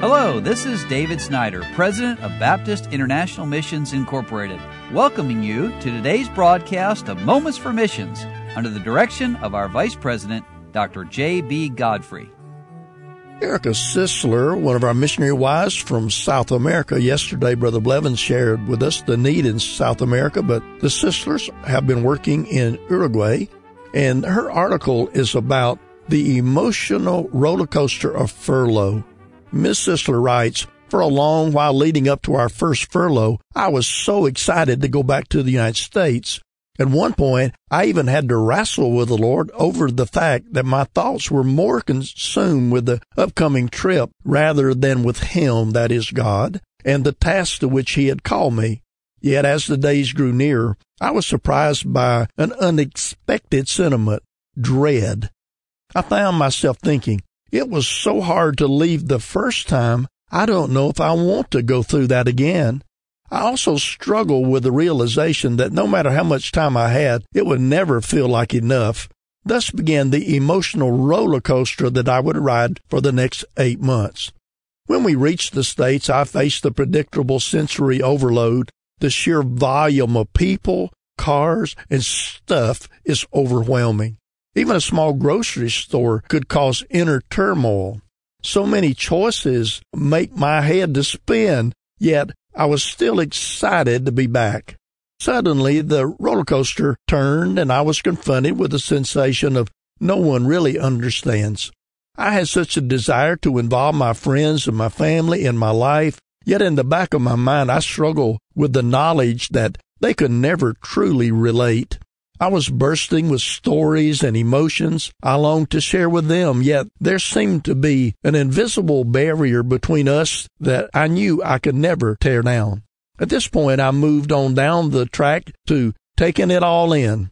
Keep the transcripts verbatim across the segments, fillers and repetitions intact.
Hello, this is David Snyder, President of Baptist International Missions Incorporated, welcoming you to today's broadcast of Moments for Missions under the direction of our Vice President, Doctor J B. Godfrey. Erica Sisler, one of our missionary wives from South America. Yesterday, Brother Blevins shared with us the need in South America, but the Sislers have been working in Uruguay, and her article is about the emotional roller coaster of furlough. Miz Sisler writes, "For a long while leading up to our first furlough, I was so excited to go back to the United States. At one point, I even had to wrestle with the Lord over the fact that my thoughts were more consumed with the upcoming trip rather than with Him, that is God, and the task to which He had called me. Yet as the days grew nearer, I was surprised by an unexpected sentiment, dread. I found myself thinking, it was so hard to leave the first time, I don't know if I want to go through that again. I also struggle with the realization that no matter how much time I had, it would never feel like enough." Thus began the emotional roller coaster that I would ride for the next eight months. When we reached the States, I faced the predictable sensory overload. The sheer volume of people, cars, and stuff is overwhelming. Even a small grocery store could cause inner turmoil. So many choices make my head to spin, yet I was still excited to be back. Suddenly, the roller coaster turned, and I was confronted with the sensation of no one really understands. I had such a desire to involve my friends and my family in my life, yet in the back of my mind, I struggled with the knowledge that they could never truly relate. I was bursting with stories and emotions I longed to share with them, yet there seemed to be an invisible barrier between us that I knew I could never tear down. At this point, I moved on down the track to taking it all in.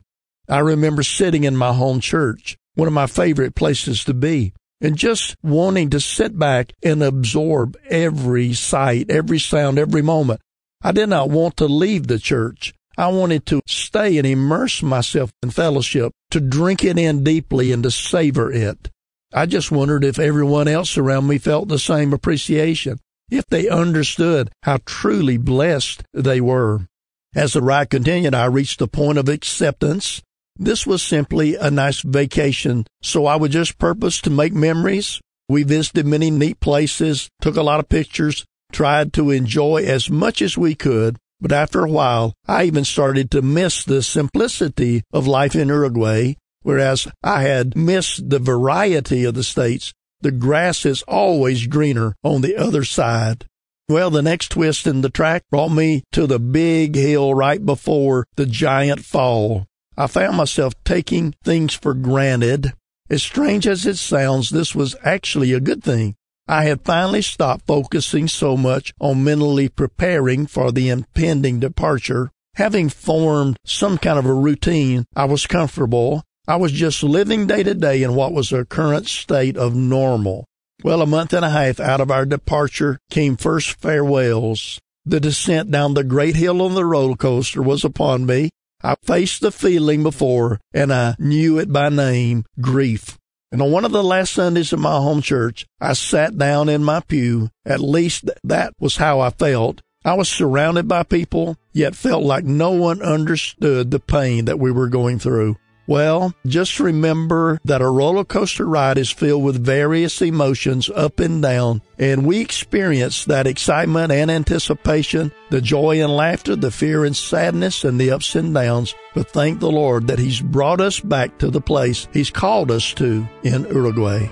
I remember sitting in my home church, one of my favorite places to be, and just wanting to sit back and absorb every sight, every sound, every moment. I did not want to leave the church. I wanted to stay and immerse myself in fellowship, to drink it in deeply and to savor it. I just wondered if everyone else around me felt the same appreciation, if they understood how truly blessed they were. As the ride continued, I reached the point of acceptance. This was simply a nice vacation, so I would just purpose to make memories. We visited many neat places, took a lot of pictures, tried to enjoy as much as we could. But after a while, I even started to miss the simplicity of life in Uruguay, whereas I had missed the variety of the States. The grass is always greener on the other side. Well, the next twist in the track brought me to the big hill right before the giant fall. I found myself taking things for granted. As strange as it sounds, this was actually a good thing. I had finally stopped focusing so much on mentally preparing for the impending departure. Having formed some kind of a routine, I was comfortable. I was just living day to day in what was our current state of normal. Well, a month and a half out of our departure came first farewells. The descent down the great hill on the roller coaster was upon me. I faced the feeling before, and I knew it by name, grief. And on one of the last Sundays in my home church, I sat down in my pew. At least that was how I felt. I was surrounded by people, yet felt like no one understood the pain that we were going through. Well, just remember that a roller coaster ride is filled with various emotions up and down, and we experience that excitement and anticipation, the joy and laughter, the fear and sadness, and the ups and downs. But thank the Lord that He's brought us back to the place He's called us to in Uruguay.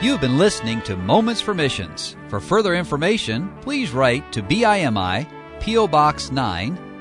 You've been listening to Moments for Missions. For further information, please write to B I M I, P O. Box nine,